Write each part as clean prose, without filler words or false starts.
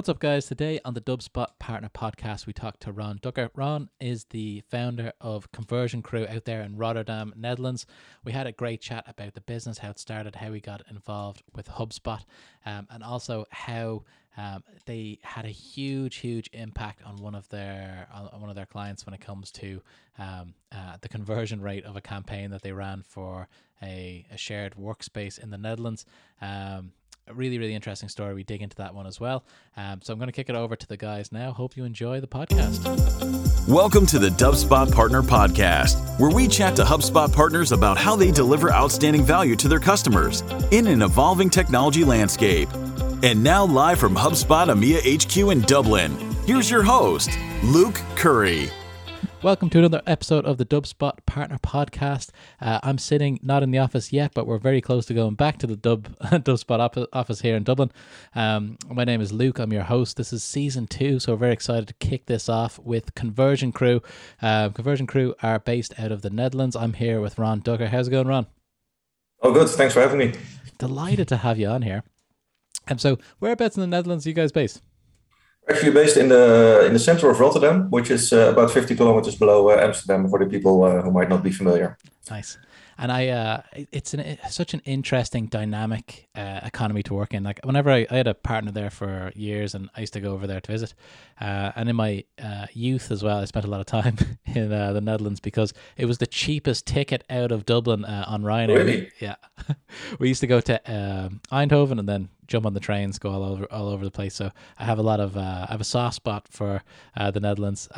What's up, guys? Today on the HubSpot Partner Podcast, we talked to Ron Dukker. Ron is the founder of Conversion Crew out there in Rotterdam, Netherlands. We had a great chat about the business, how it started, how we got involved with HubSpot, and also how they had a huge impact on one of their clients when it comes to the conversion rate of a campaign that they ran for a shared workspace in the Netherlands. Really interesting story. We dig into that one as well. So I'm going to kick it over to the guys now. Hope you enjoy the podcast. Welcome to the HubSpot Partner Podcast, where we chat to HubSpot partners about how they deliver outstanding value to their customers in an evolving technology landscape. And now live from HubSpot EMEA HQ in Dublin, here's your host, Luke Curry. Welcome to another episode of the HubSpot Partner Podcast. I'm sitting not in the office yet, but we're very close to going back to the HubSpot office here in Dublin. My name is Luke. I'm your host. This is season 2, so we're very excited to kick this off with Conversion Crew. Conversion Crew are based out of the Netherlands. I'm here with Ron Dukker. How's it going, Ron? Oh, good. Thanks for having me. Delighted to have you on here. And so, whereabouts in the Netherlands are you guys based? Actually based in the center of Rotterdam, which is about 50 kilometers below Amsterdam, for the people who might not be familiar. Nice. And it's such an interesting dynamic economy to work in. Like whenever I had a partner there for years, and I used to go over there to visit. And in my youth as well, I spent a lot of time in the Netherlands because it was the cheapest ticket out of Dublin on Ryanair. Really? Yeah. We used to go to Eindhoven and then jump on the trains, go all over the place. So I have a soft spot for the Netherlands.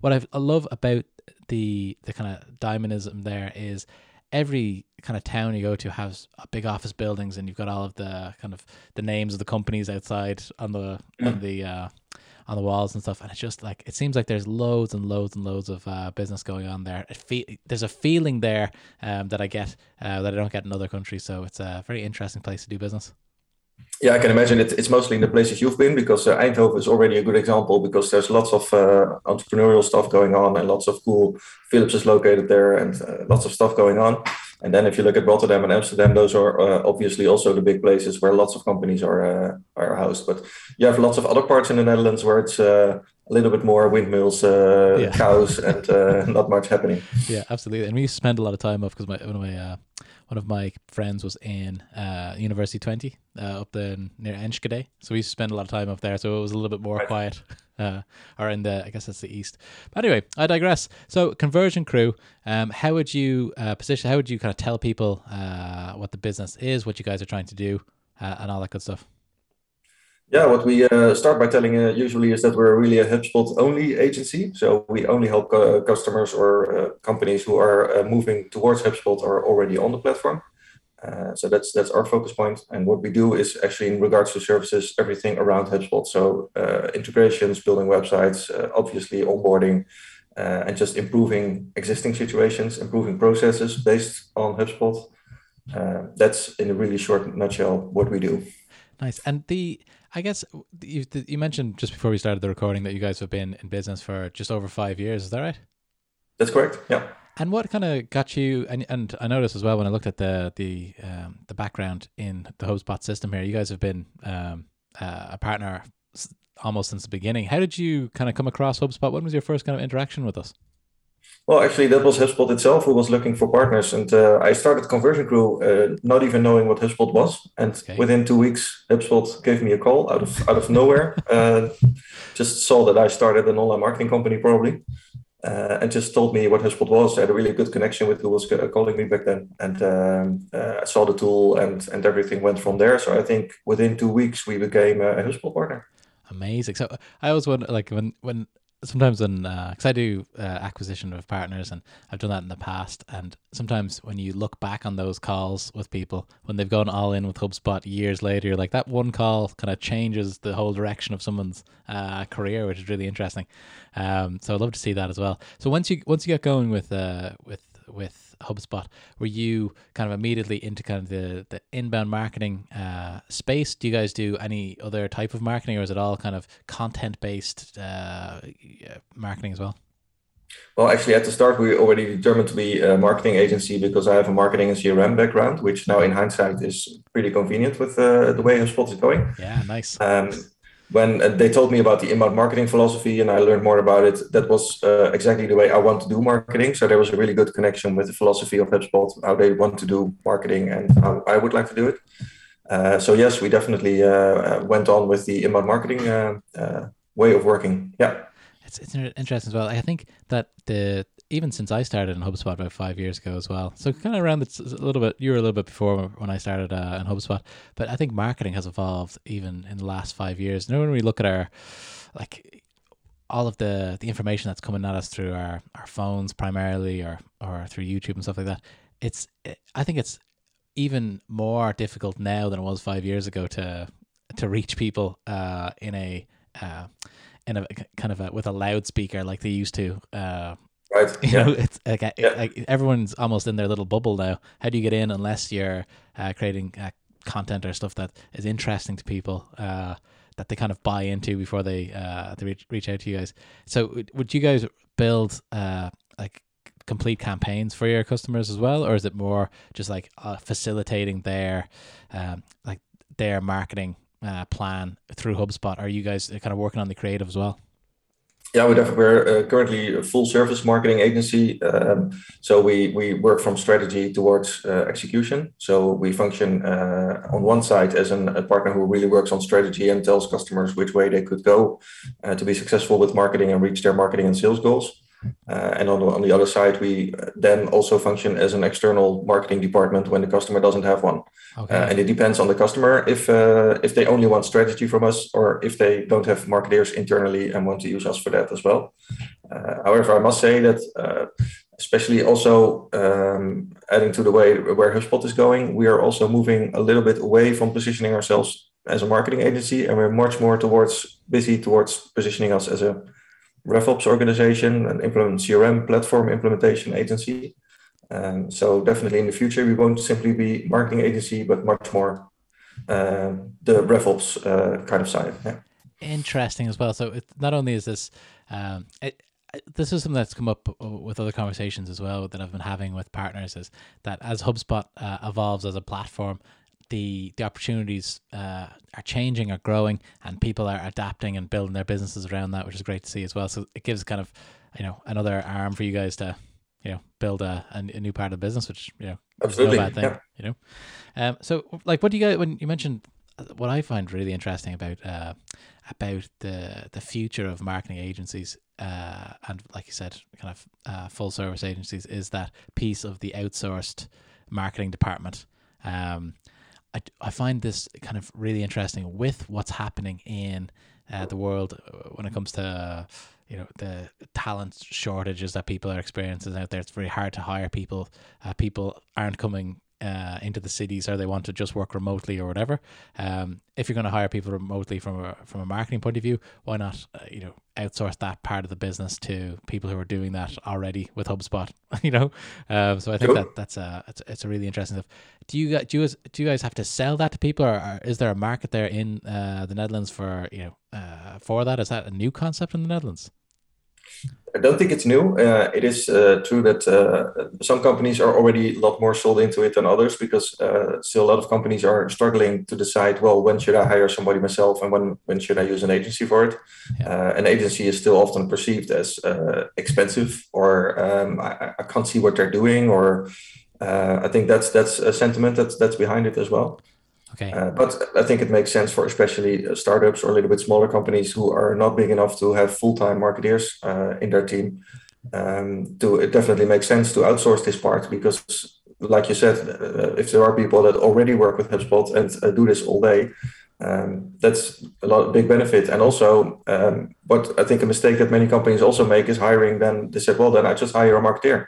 What I love about the kind of dynamism there is every kind of town you go to has big office buildings, and you've got all of the kind of the names of the companies outside on the walls and stuff. And it's just like, it seems like there's loads of business going on there. There's a feeling there that I get that I don't get in other countries. So it's a very interesting place to do business. Yeah, I can imagine it's mostly in the places you've been, because Eindhoven is already a good example, because there's lots of entrepreneurial stuff going on, and lots of cool, Philips is located there, and lots of stuff going on. And then if you look at Rotterdam and Amsterdam, those are obviously also the big places where lots of companies are housed. But you have lots of other parts in the Netherlands where it's a little bit more windmills, cows, and not much happening. Yeah, absolutely. And we used to spend a lot of time off, because one of my friends was in University 20 up there near Enschede. So we used to spend a lot of time up there. So it was a little bit more quiet, or in I guess that's the east. But anyway, I digress. So Conversion Crew, how would you position? How would you kind of tell people what the business is, what you guys are trying to do, and all that good stuff? Yeah, what we start by telling usually is that we're really a HubSpot-only agency. So we only help customers or companies who are moving towards HubSpot or already on the platform. So that's our focus point. And what we do is actually, in regards to services, everything around HubSpot. So integrations, building websites, obviously onboarding, and just improving existing situations, improving processes based on HubSpot. That's, in a really short nutshell, what we do. Nice. And I guess you mentioned just before we started the recording that you guys have been in business for just over 5 years. Is that right? That's correct. Yeah. And what kind of got you? And I noticed as well when I looked at the background in the HubSpot system here, you guys have been a partner almost since the beginning. How did you kind of come across HubSpot? When was your first kind of interaction with us? Well, actually, that was HubSpot itself who was looking for partners. And I started Conversion Crew not even knowing what HubSpot was. And Within 2 weeks, HubSpot gave me a call out of nowhere. Just saw that I started an online marketing company, probably, and just told me what HubSpot was. I had a really good connection with who was calling me back then. And I saw the tool, and everything went from there. So I think within 2 weeks, we became a HubSpot partner. Amazing. So I always wonder, like, when sometimes because I do acquisition of partners, and I've done that in the past, and sometimes when you look back on those calls with people, when they've gone all in with HubSpot years later, you're like, that one call kind of changes the whole direction of someone's career, which is really interesting. So I'd love to see that as well. So once you got going with HubSpot, were you kind of immediately into kind of the inbound marketing space? Do you guys do any other type of marketing, or is it all kind of content-based marketing as well? Well, actually, at the start, we already determined to be a marketing agency, because I have a marketing and CRM background, which now in hindsight is pretty convenient with the way HubSpot is going. Yeah, nice. when they told me about the inbound marketing philosophy and I learned more about it, that was exactly the way I want to do marketing. So there was a really good connection with the philosophy of HubSpot, how they want to do marketing and how I would like to do it. So yes, we definitely went on with the inbound marketing way of working. Yeah. It's interesting as well. I think that even since I started in HubSpot about 5 years ago as well, so kind of around a little bit, you were a little bit before when I started in HubSpot, but I think marketing has evolved even in the last 5 years. Now when we look at our, like, all of the information that's coming at us through our phones primarily or through YouTube and stuff like that, I think it's even more difficult now than it was 5 years ago to reach people with a loudspeaker like they used to. Right. You know, it's like everyone's almost in their little bubble now. How do you get in unless you're creating content or stuff that is interesting to people that they kind of buy into before they reach out to you guys? So would you guys build like complete campaigns for your customers as well, or is it more just like facilitating their marketing plan through HubSpot? Are you guys kind of working on the creative as well? Yeah, we're currently a full-service marketing agency. So we work from strategy towards execution. So we function on one side as a partner who really works on strategy and tells customers which way they could go to be successful with marketing and reach their marketing and sales goals. And on the other side, we then also function as an external marketing department when the customer doesn't have one. Okay. And it depends on the customer if they only want strategy from us or if they don't have marketeers internally and want to use us for that as well. However, I must say that especially also adding to the way where HubSpot is going, we are also moving a little bit away from positioning ourselves as a marketing agency, and we're much more towards positioning us as a RevOps organization and CRM platform implementation agency. So definitely in the future, we won't simply be marketing agency, but much more the RevOps kind of side. Yeah. Interesting as well. So not only is this, this is something that's come up with other conversations as well that I've been having with partners, is that as HubSpot evolves as a platform, the opportunities are changing, are growing, and people are adapting and building their businesses around that, which is great to see as well. So it gives kind of, you know, another arm for you guys to, you know, build a new part of the business, which, you know, absolutely, is no bad thing, yeah. You know. So like, what do you guys, when you mentioned what I find really interesting about the future of marketing agencies, and like you said, kind of full service agencies, is that piece of the outsourced marketing department. I find this kind of really interesting with what's happening in the world when it comes to, you know, the talent shortages that people are experiencing out there. It's very hard to hire people. People aren't coming into the cities, or they want to just work remotely or whatever. If you're going to hire people remotely from a marketing point of view, why not, you know, outsource that part of the business to people who are doing that already with HubSpot, you know? So I think sure. It's a really interesting stuff. Do you guys have to sell that to people, or is there a market there in the Netherlands for, you know, for that? Is that a new concept in the Netherlands? I don't think it's new. It is true that some companies are already a lot more sold into it than others, because still a lot of companies are struggling to decide, well, when should I hire somebody myself and when should I use an agency for it? Yeah. An agency is still often perceived as expensive, or I can't see what they're doing, or I think that's a sentiment that's behind it as well. Okay. But I think it makes sense for especially startups or a little bit smaller companies who are not big enough to have full-time marketeers in their team. It definitely makes sense to outsource this part, because, like you said, if there are people that already work with HubSpot and do this all day, that's a big benefit. And also, what I think a mistake that many companies also make is hiring. Then they said, well, then I just hire a marketeer.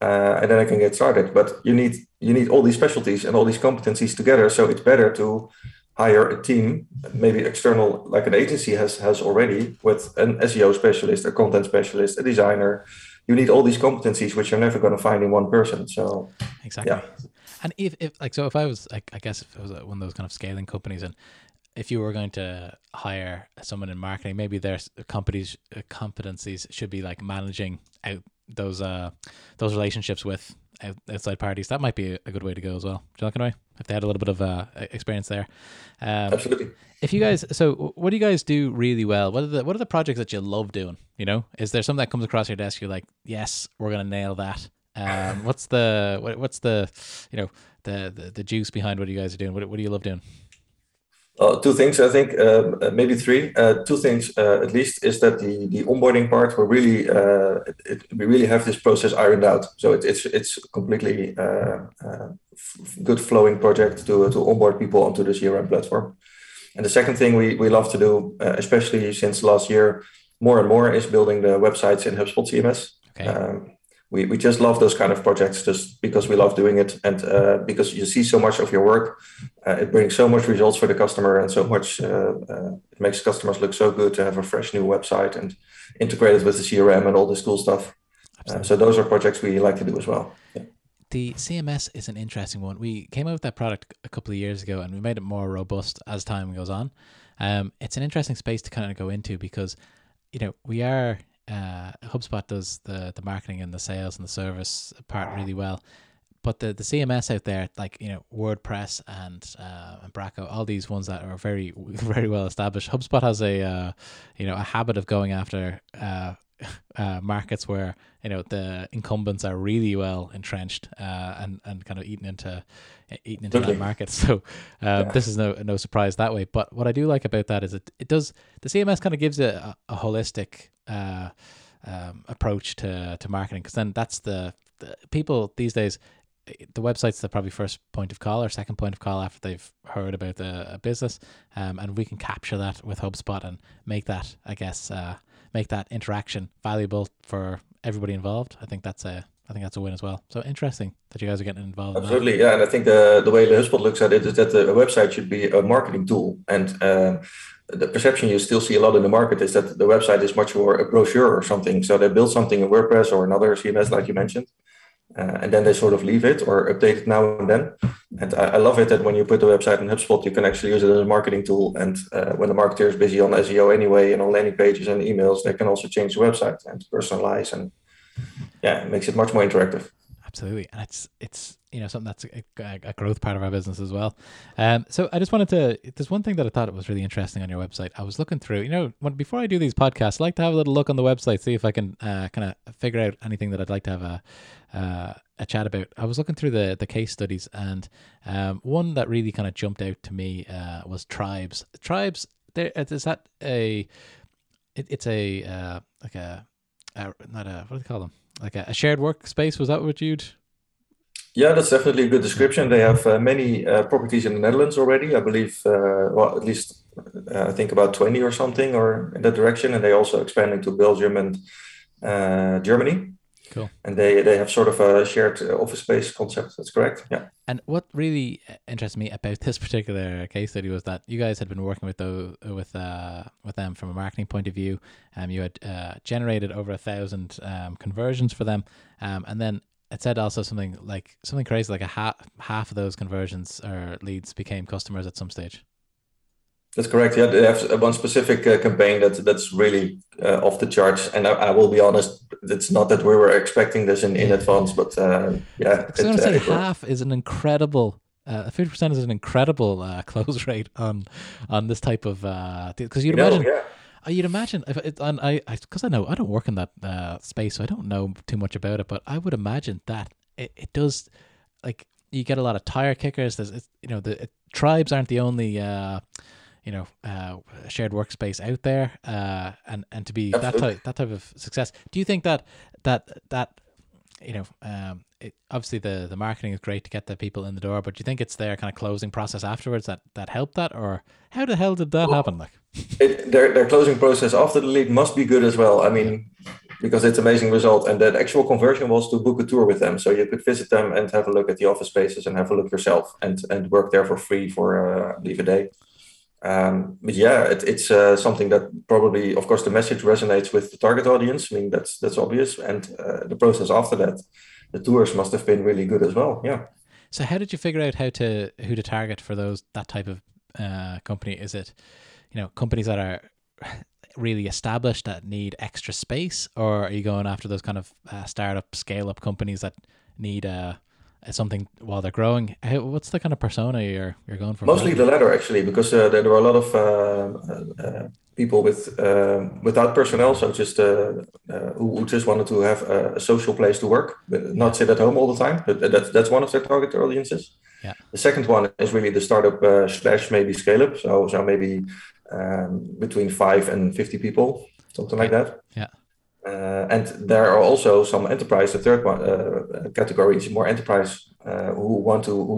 And then I can get started. But you need all these specialties and all these competencies together. So it's better to hire a team, maybe external, like an agency has already, with an SEO specialist, a content specialist, a designer. You need all these competencies, which you're never going to find in one person. So exactly. Yeah. And if I was, I guess if it was one of those kind of scaling companies, and if you were going to hire someone in marketing, maybe their company's competencies should be like managing out those relationships with outside parties. That might be a good way to go as well. Do you like that way? if they had a little bit of experience there. Absolutely. If you guys, so what do you guys do really well? What are the projects that you love doing? You know, is there something that comes across your desk? You're like, yes, we're gonna nail that. What's the you know the juice behind what you guys are doing? What do you love doing? Two things, I think, maybe three. Two things, at least, is that the onboarding part, we really have this process ironed out. So it's completely good flowing project to onboard people onto the CRM platform. And the second thing we love to do, especially since last year, more and more, is building the websites in HubSpot CMS. Okay. We just love those kind of projects just because we love doing it, and because you see so much of your work, it brings so much results for the customer, and so much it makes customers look so good to have a fresh new website and integrated with the CRM and all this cool stuff. So those are projects we like to do as well. Yeah. The CMS is an interesting one. We came out with that product a couple of years ago, and we made it more robust as time goes on. It's an interesting space to kind of go into because, you know, we are... HubSpot does the marketing and the sales and the service part really well, but the CMS out there, like, you know, WordPress and Braco, all these ones that are very, very well established. HubSpot has a habit of going after markets where, you know, the incumbents are really well entrenched and kind of eaten into that market. So this is no surprise that way. But what I do like about that is it does, the CMS kind of gives it a holistic approach to marketing, because then that's the people these days. The website's the probably first point of call or second point of call after they've heard about the business, and we can capture that with HubSpot and make that, I guess, make that interaction valuable for everybody involved. I think that's a win as well. So interesting that you guys are getting involved. Absolutely, in that. Yeah. And I think the way the HubSpot looks at it is that the website should be a marketing tool, and the perception you still see a lot in the market is that the website is much more a brochure or something. So they build something in WordPress or another CMS, like you mentioned, and then they sort of leave it or update it now and then. And I love it that when you put the website in HubSpot, you can actually use it as a marketing tool. And when the marketer is busy on SEO anyway and on landing pages and emails, they can also change the website and personalize, and it makes it much more interactive. Absolutely. And it's you know, something that's a growth part of our business as well. So I just wanted to, there's one thing that I thought was really interesting on your website. I was looking through, you know, before I do these podcasts, I like to have a little look on the website, see if I can kind of figure out anything that I'd like to have a chat about. I was looking through the case studies, and one that really kind of jumped out to me was Tribes. Tribes, there is that what do they call them? Like a shared workspace, was that what you'd... Yeah, that's definitely a good description. They have many properties in the Netherlands already, I believe, at least I think about 20 or something, or in that direction. And they also expand into Belgium and Germany. Cool. And they have sort of a shared office space concept. That's correct. Yeah. And what really interested me about this particular case study was that you guys had been working with them from a marketing point of view. You had generated over 1,000 conversions for them, and then. It said also something crazy, like half of those conversions or leads became customers at some stage. That's correct. Yeah, they have one specific campaign that's really off the charts. And I will be honest, it's not that we were expecting this in advance, but I was going to say half is an incredible... 50% is an incredible close rate on this type of... Because you'd imagine... Yeah. You'd imagine, because I know I don't work in that space, so I don't know too much about it. But I would imagine that it does, like, you get a lot of tire kickers. Tribes aren't the only shared workspace out there, and to be that type of success. Do you think that obviously the marketing is great to get the people in the door, but do you think it's their kind of closing process afterwards that helped that, or how the hell did that happen? Like, their closing process after the lead must be good as well. I mean, because it's amazing result, and that actual conversion was to book a tour with them, so you could visit them and have a look at the office spaces and have a look yourself and work there for free for I believe a day. But yeah, it's something that probably, of course, the message resonates with the target audience. I mean, that's obvious, and the process after that, the tours must have been really good as well. Yeah. So how did you figure out who to target for that type of company? Is it, you know, companies that are really established that need extra space, or are you going after those kind of startup, scale up companies that need something while they're growing. What's the kind of persona you're going for? Mostly the latter, actually, because there were a lot of people with without personnel, so just who just wanted to have a social place to work, but not sit at home all the time. But that's one of their target audiences. Yeah. The second one is really the startup slash maybe scale up, so maybe between 5 and 50 people, something like that. Yeah. And there are also some enterprise, the third one category is more enterprise who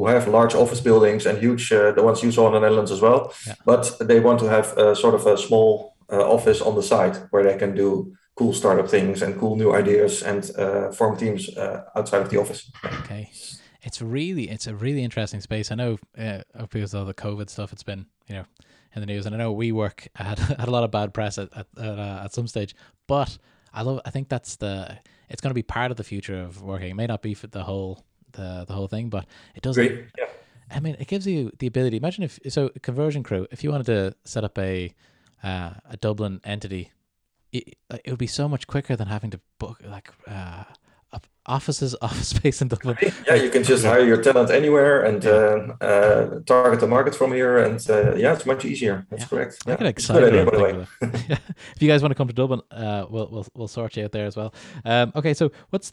have large office buildings and huge, the ones you saw in the Netherlands as well, but they want to have sort of a small office on the side where they can do cool startup things and cool new ideas and form teams outside of the office. Okay. It's a really interesting space. I know because of all the COVID stuff, it's been, in the news, and I know WeWork had a lot of bad press at some stage, but I think it's going to be part of the future of working. It may not be for the whole thing, but it does. Great. Yeah. I mean, it gives you the ability. Imagine if Conversion Crew, if you wanted to set up a Dublin entity, it would be so much quicker than having to book office space in Dublin. Yeah, you can just hire your talent anywhere and target the market from here, and it's much easier. That's correct. Yeah. Get excited. Good idea, by the way. If you guys want to come to Dublin, we'll sort you out there as well. Okay, so what's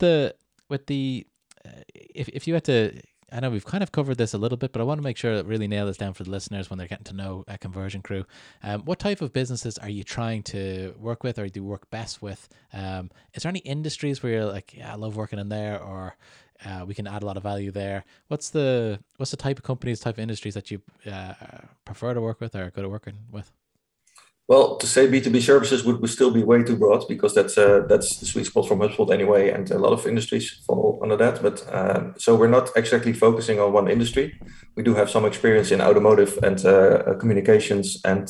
if you had to, I know we've kind of covered this a little bit, but I want to make sure that really nail this down for the listeners when they're getting to know a Conversion Crew. What type of businesses are you trying to work with, or do you work best with? Is there any industries where you're like, I love working in there, or we can add a lot of value there? What's the type of companies, type of industries that you prefer to work with or go to working with? Well, to say B2B services would still be way too broad, because that's the sweet spot from HubSpot anyway, and a lot of industries fall under that. But so we're not exactly focusing on one industry. We do have some experience in automotive and communications, and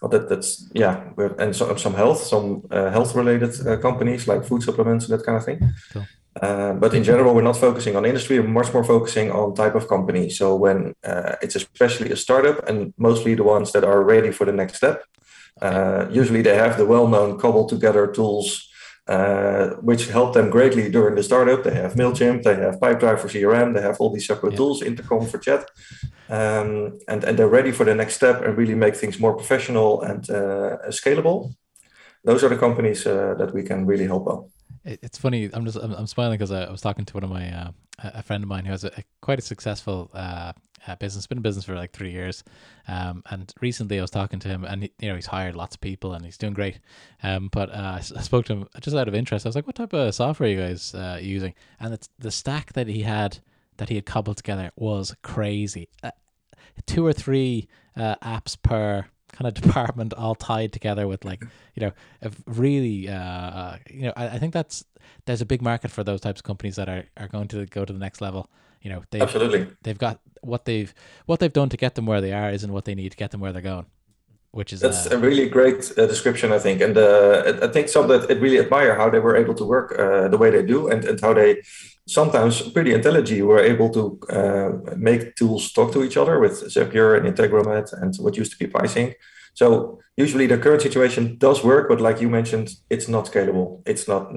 and some health, some health-related companies like food supplements and that kind of thing. Cool. But in general, we're not focusing on industry. We're much more focusing on type of company. So when it's especially a startup, and mostly the ones that are ready for the next step, usually they have the well-known cobbled together tools, which help them greatly during the startup. They have MailChimp, they have Pipedrive for CRM, they have all these separate tools, Intercom for chat, and they're ready for the next step and really make things more professional and scalable. Those are the companies that we can really help out. It's funny. I'm smiling because I was talking to one of my a friend of mine who has quite a successful business. Been in business for like 3 years, and recently I was talking to him, and he's hired lots of people and he's doing great. But I spoke to him just out of interest. I was like, "What type of software are you guys using?" And it's the stack that he had cobbled together was crazy. 2 or 3 apps per kind of department, all tied together with I think there's a big market for those types of companies that are going to go to the next level. Absolutely. They've got what they've done to get them where they are isn't what they need to get them where they're going, which is that's a really great description, I think. And I think some that I really admire how they were able to work the way they do, and how they sometimes pretty intelligently were able to make tools talk to each other with Zapier and Integromat and what used to be PySync. So usually the current situation does work, but like you mentioned, it's not scalable. It's not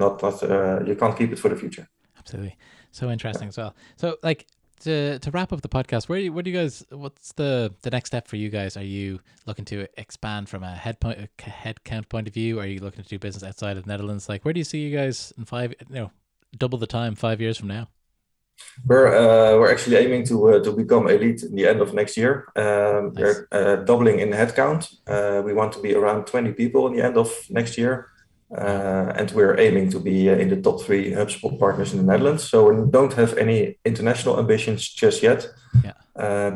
you can't keep it for the future. Absolutely. So interesting as well. So like, To wrap up the podcast, where do you guys? What's the next step for you guys? Are you looking to expand from a headcount point of view? Are you looking to do business outside of the Netherlands? Like, where do you see you guys in double the time 5 years from now? We're actually aiming to become elite in the end of next year. Nice. We're doubling in headcount. We want to be around 20 people in the end of next year. And we're aiming to be in the top 3 HubSpot partners in the Netherlands. So we don't have any international ambitions just yet. Yeah.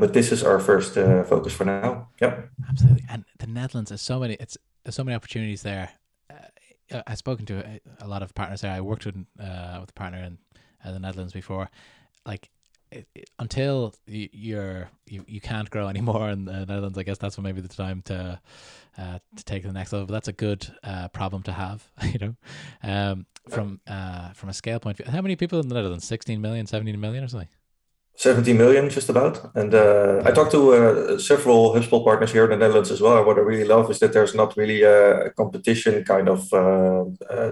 But this is our first focus for now. Yeah. Absolutely. And the Netherlands, there's so many opportunities there. I've spoken to a lot of partners there. I worked with a partner in the Netherlands before. Like, until you can't grow anymore in the Netherlands, I guess that's when maybe the time to take the next level. But that's a good problem to have, from a scale point of view. How many people in the Netherlands? 16 million, 17 million or something? 17 million, just about. And I talked to several HubSpot partners here in the Netherlands as well. And what I really love is that there's not really a competition kind of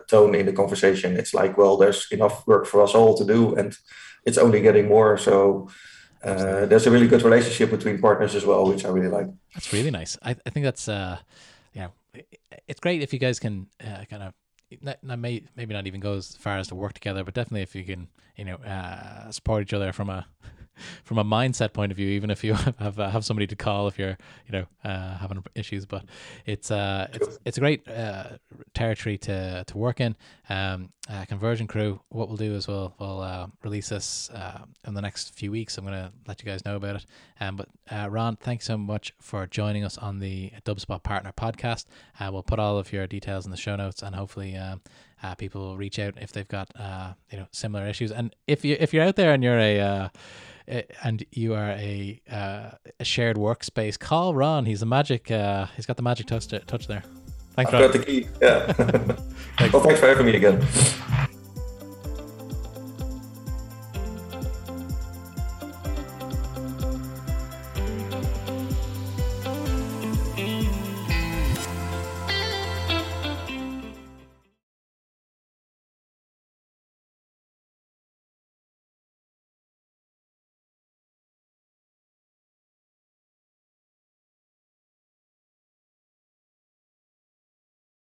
tone in the conversation. It's like, well, there's enough work for us all to do, and it's only getting more. So there's a really good relationship between partners as well, which I really like. That's really nice. I think that's, it's great if you guys can kind of, maybe not even go as far as to work together, but definitely if you can, support each other from a mindset point of view, even if you have somebody to call if you're, having issues. But it's a great territory to work in. Conversion Crew. What we'll do is we'll release this in the next few weeks. I'm going to let you guys know about it. But Ron, thanks so much for joining us on the Dubspot Partner Podcast. We'll put all of your details in the show notes, and hopefully people will reach out if they've got similar issues. And if you're out there and you're a shared workspace, call Ron. He's the magic. He's got the magic touch there. Thanks, Ron. I've got the key. Yeah. Thanks. Well, thanks for having me again.